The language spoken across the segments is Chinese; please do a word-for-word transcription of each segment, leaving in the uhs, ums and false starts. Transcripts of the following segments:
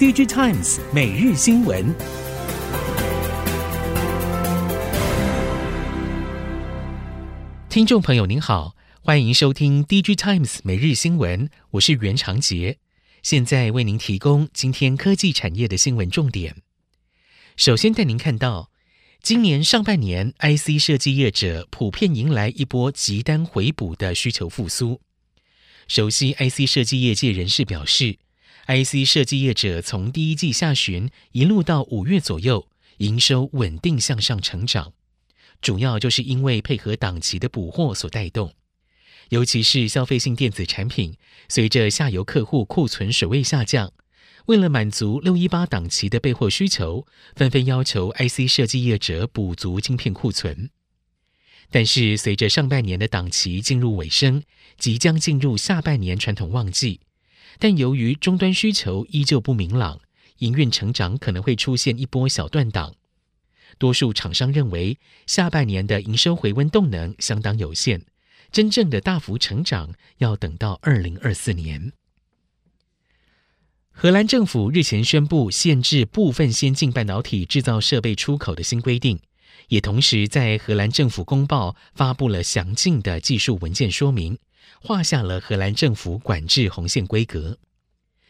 Digitimes 每日新闻。听众朋友您好，欢迎收听 Digitimes 每日新闻，我是袁长杰，现在为您提供今天科技产业的新闻重点。首先带您看到，今年上半年 I C 设计业者普遍迎来一波急单回补的需求复苏。熟悉 I C 设计业界人士表示， I C 设计业者从第一季下旬一路到五月左右，营收稳定向上成长，主要就是因为配合档期的补货所带动。尤其是消费性电子产品，随着下游客户库存水位下降，为了满足六一八档期的备货需求，纷纷要求 I C 设计业者补足晶片库存。但是随着上半年的档期进入尾声，即将进入下半年传统旺季，但由于终端需求依旧不明朗，营运成长可能会出现一波小断档。多数厂商认为，下半年的营收回温动能相当有限，真正的大幅成长要等到二零二四年。荷兰政府日前宣布限制部分先进半导体制造设备出口的新规定，也同时在荷兰政府公报发布了详尽的技术文件说明，画下了荷兰政府管制红线规格。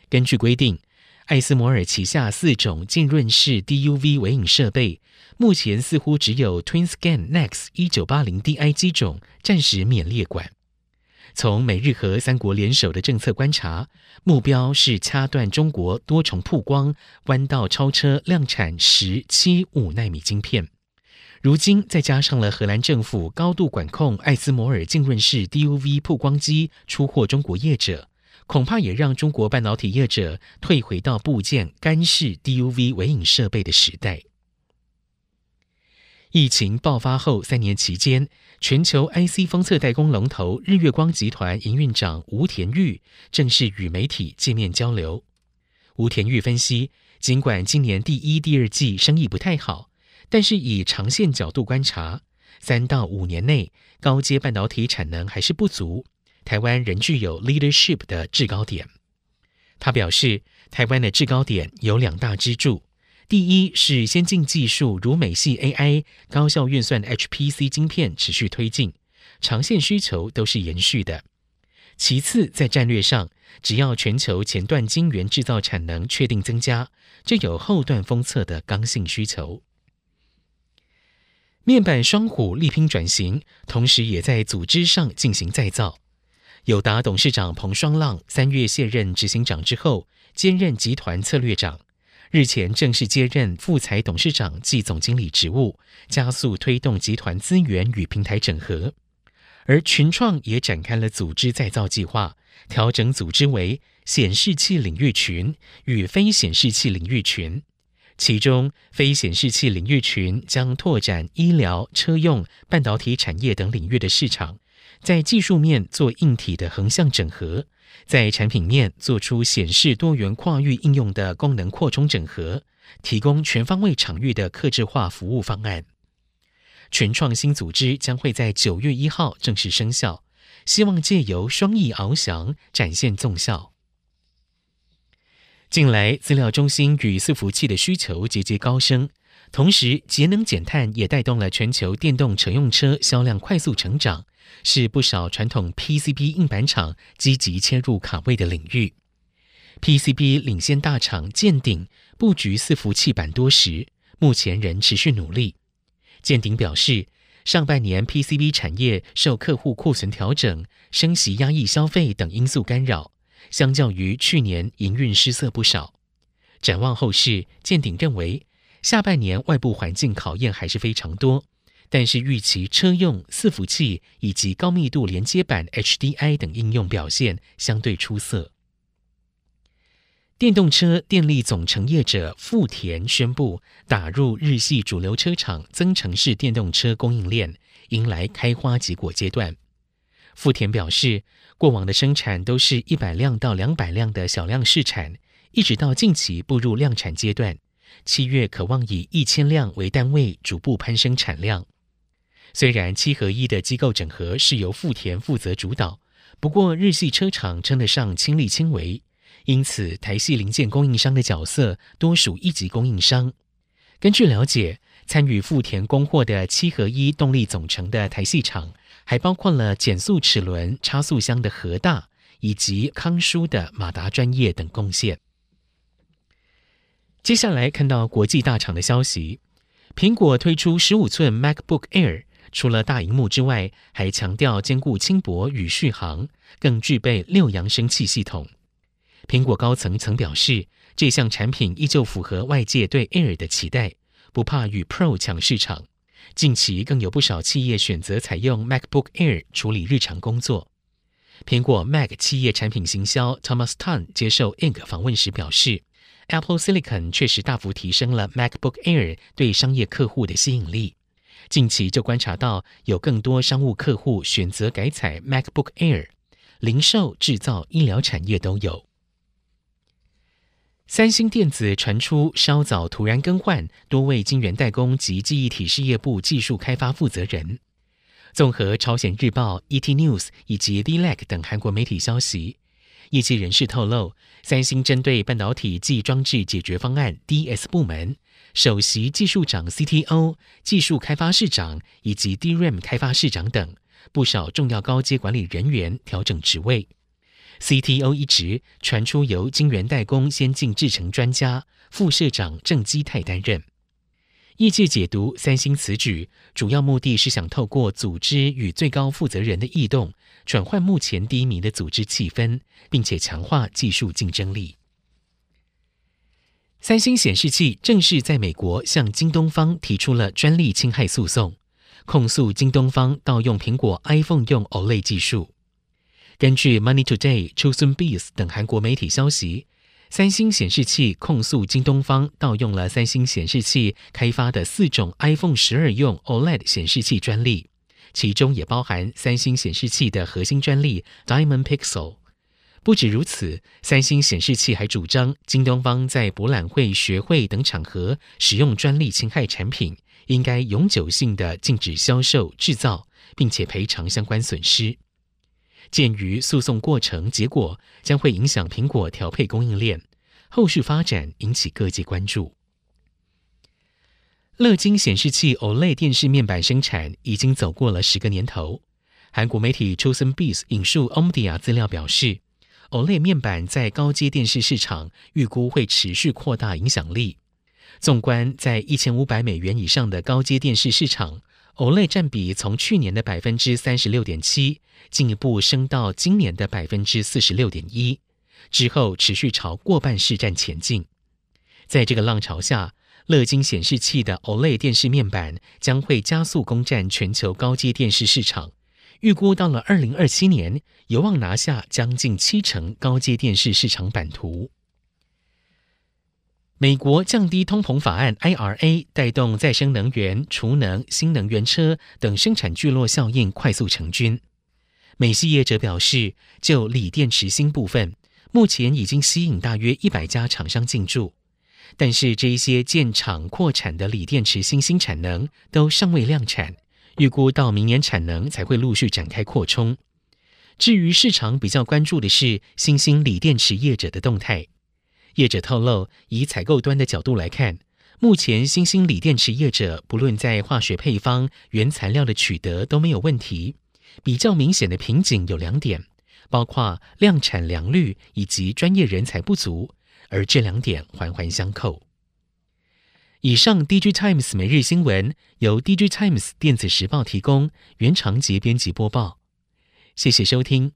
根据规定，艾斯摩尔旗下四种浸润式 D U V 微影设备，目前似乎只有 TwinScan Nex 一九八零 D I 机种暂时免列管。从美日荷三国联手的政策观察，目标是掐断中国多重曝光弯道，超车量产十七点五奈米晶片。如今再加上了荷兰政府高度管控艾斯摩尔浸润式 D U V 曝光机出货中国业者，恐怕也让中国半导体业者退回到部件干式 D U V 微影设备的时代。疫情爆发后三年期间，全球 I C 封测代工龙头日月光集团营运长吴田玉正式与媒体见面交流。吴田玉分析，尽管今年第一、第二季生意不太好，但是以长线角度观察，三到五年内高阶半导体产能还是不足，台湾仍具有 leadership 的制高点。他表示，台湾的制高点有两大支柱。第一是先进技术，如美系 A I、 高效运算 H P C 晶片持续推进，长线需求都是延续的。其次，在战略上，只要全球前段晶圆制造产能确定增加，就有后段封测的刚性需求。面板双虎力拼转型，同时也在组织上进行再造。友达董事长彭双浪三月卸任执行长之后，兼任集团策略长，日前正式接任副财董事长暨总经理职务，加速推动集团资源与平台整合。而群创也展开了组织再造计划，调整组织为显示器领域群与非显示器领域群，其中非显示器领域群将拓展医疗、车用、半导体产业等领域的市场，在技术面做硬体的横向整合，在产品面做出显示多元跨域应用的功能扩充整合，提供全方位场域的客制化服务方案。群创新组织将会在九月一号正式生效，希望借由双翼翱翔展现纵效。近来资料中心与伺服器的需求节节高升，同时节能减碳也带动了全球电动乘用车销量快速成长，是不少传统 P C B 硬板厂积极切入卡位的领域。 P C B 领先大厂健鼎布局伺服器板多时，目前仍持续努力。健鼎表示，上半年 P C B 产业受客户库存调整、升息压抑消费等因素干扰，相较于去年营运失色不少。展望后市，健鼎认为下半年外部环境考验还是非常多，但是预期车用、伺服器以及高密度连接板 H D I 等应用表现相对出色。电动车电力总成业者富田宣布打入日系主流车厂增程式电动车供应链，迎来开花结果阶段。富田表示，过往的生产都是一百辆到两百辆的小量试产，一直到近期步入量产阶段，七月可望以一千辆为单位逐步攀升产量。虽然七合一的机构整合是由富田负责主导，不过日系车厂称得上亲力亲为，因此台系零件供应商的角色多属一级供应商。根据了解，参与富田供货的七合一动力总成的台系厂，还包括了减速齿轮、差速箱的和大，以及康舒的马达专业等贡献。接下来看到国际大厂的消息，苹果推出十五寸 MacBook Air， 除了大荧幕之外，还强调兼顾轻薄与续航，更具备六扬声器系统。苹果高层曾表示，这项产品依旧符合外界对 Air 的期待，不怕与 Pro 抢市场。近期更有不少企业选择采用 MacBook Air 处理日常工作。苹果 Mac 企业产品行销 Thomas Tan 接受 Inc 访问时表示， Apple Silicon 确实大幅提升了 MacBook Air 对商业客户的吸引力。近期就观察到有更多商务客户选择改采 MacBook Air， 零售、制造、医疗产业都有。三星电子传出稍早突然更换多位晶圆代工及记忆体事业部技术开发负责人。综合朝鲜日报、E T News 以及 D L A C 等韩国媒体消息，业界人士透露，三星针对半导体暨装置解决方案 D S 部门，首席技术长 C T O、技术开发室长以及 D RAM 开发室长等不少重要高阶管理人员调整职位。C T O 一职传出由晶圆代工先进制程专家副社长郑基泰担任。业界解读三星此举，主要目的是想透过组织与最高负责人的异动，转换目前低迷的组织气氛，并且强化技术竞争力。三星显示器正式在美国向京东方提出了专利侵害诉讼，控诉京东方盗用苹果 iPhone 用 O L E D 技术。根据 Money Today、Chosun Biz 等韩国媒体消息，三星显示器控诉京东方盗用了三星显示器开发的四种 iPhone 十二 用 O L E D 显示器专利，其中也包含三星显示器的核心专利 Diamond Pixel。 不止如此，三星显示器还主张京东方在博览会、学会等场合使用专利侵害产品，应该永久性的禁止销售、制造，并且赔偿相关损失。鉴于诉讼过程结果将会影响苹果调配供应链，后续发展引起各界关注。乐金显示器 O L E D 电视面板生产已经走过了十个年头。韩国媒体 Chosun Biz 引述 Omdia 资料表示， O L E D 面板在高阶电视市场预估会持续扩大影响力。纵观在一千五百美元以上的高阶电视市场，O L E D 占比从去年的 百分之三十六点七 进一步升到今年的 百分之四十六点一， 之后持续朝过半市占前进。在这个浪潮下，乐金显示器的 O L E D 电视面板将会加速攻占全球高阶电视市场，预估到了二零二七年有望拿下将近七成高阶电视市场版图。美国降低通膨法案 I R A 带动再生能源、储能、新能源车等生产聚落效应快速成军。美系业者表示，就锂电池芯部分，目前已经吸引大约一百家厂商进驻，但是这一些建厂扩产的锂电池芯新产能都尚未量产，预估到明年产能才会陆续展开扩充。至于市场比较关注的是新兴锂电池业者的动态。业者透露，以采购端的角度来看，目前新兴锂电池业者不论在化学配方、原材料的取得都没有问题，比较明显的瓶颈有两点，包括量产良率以及专业人才不足，而这两点环环相扣。以上 D G Times 每日新闻由 D G Times 电子时报提供，原长节编辑播报。谢谢收听。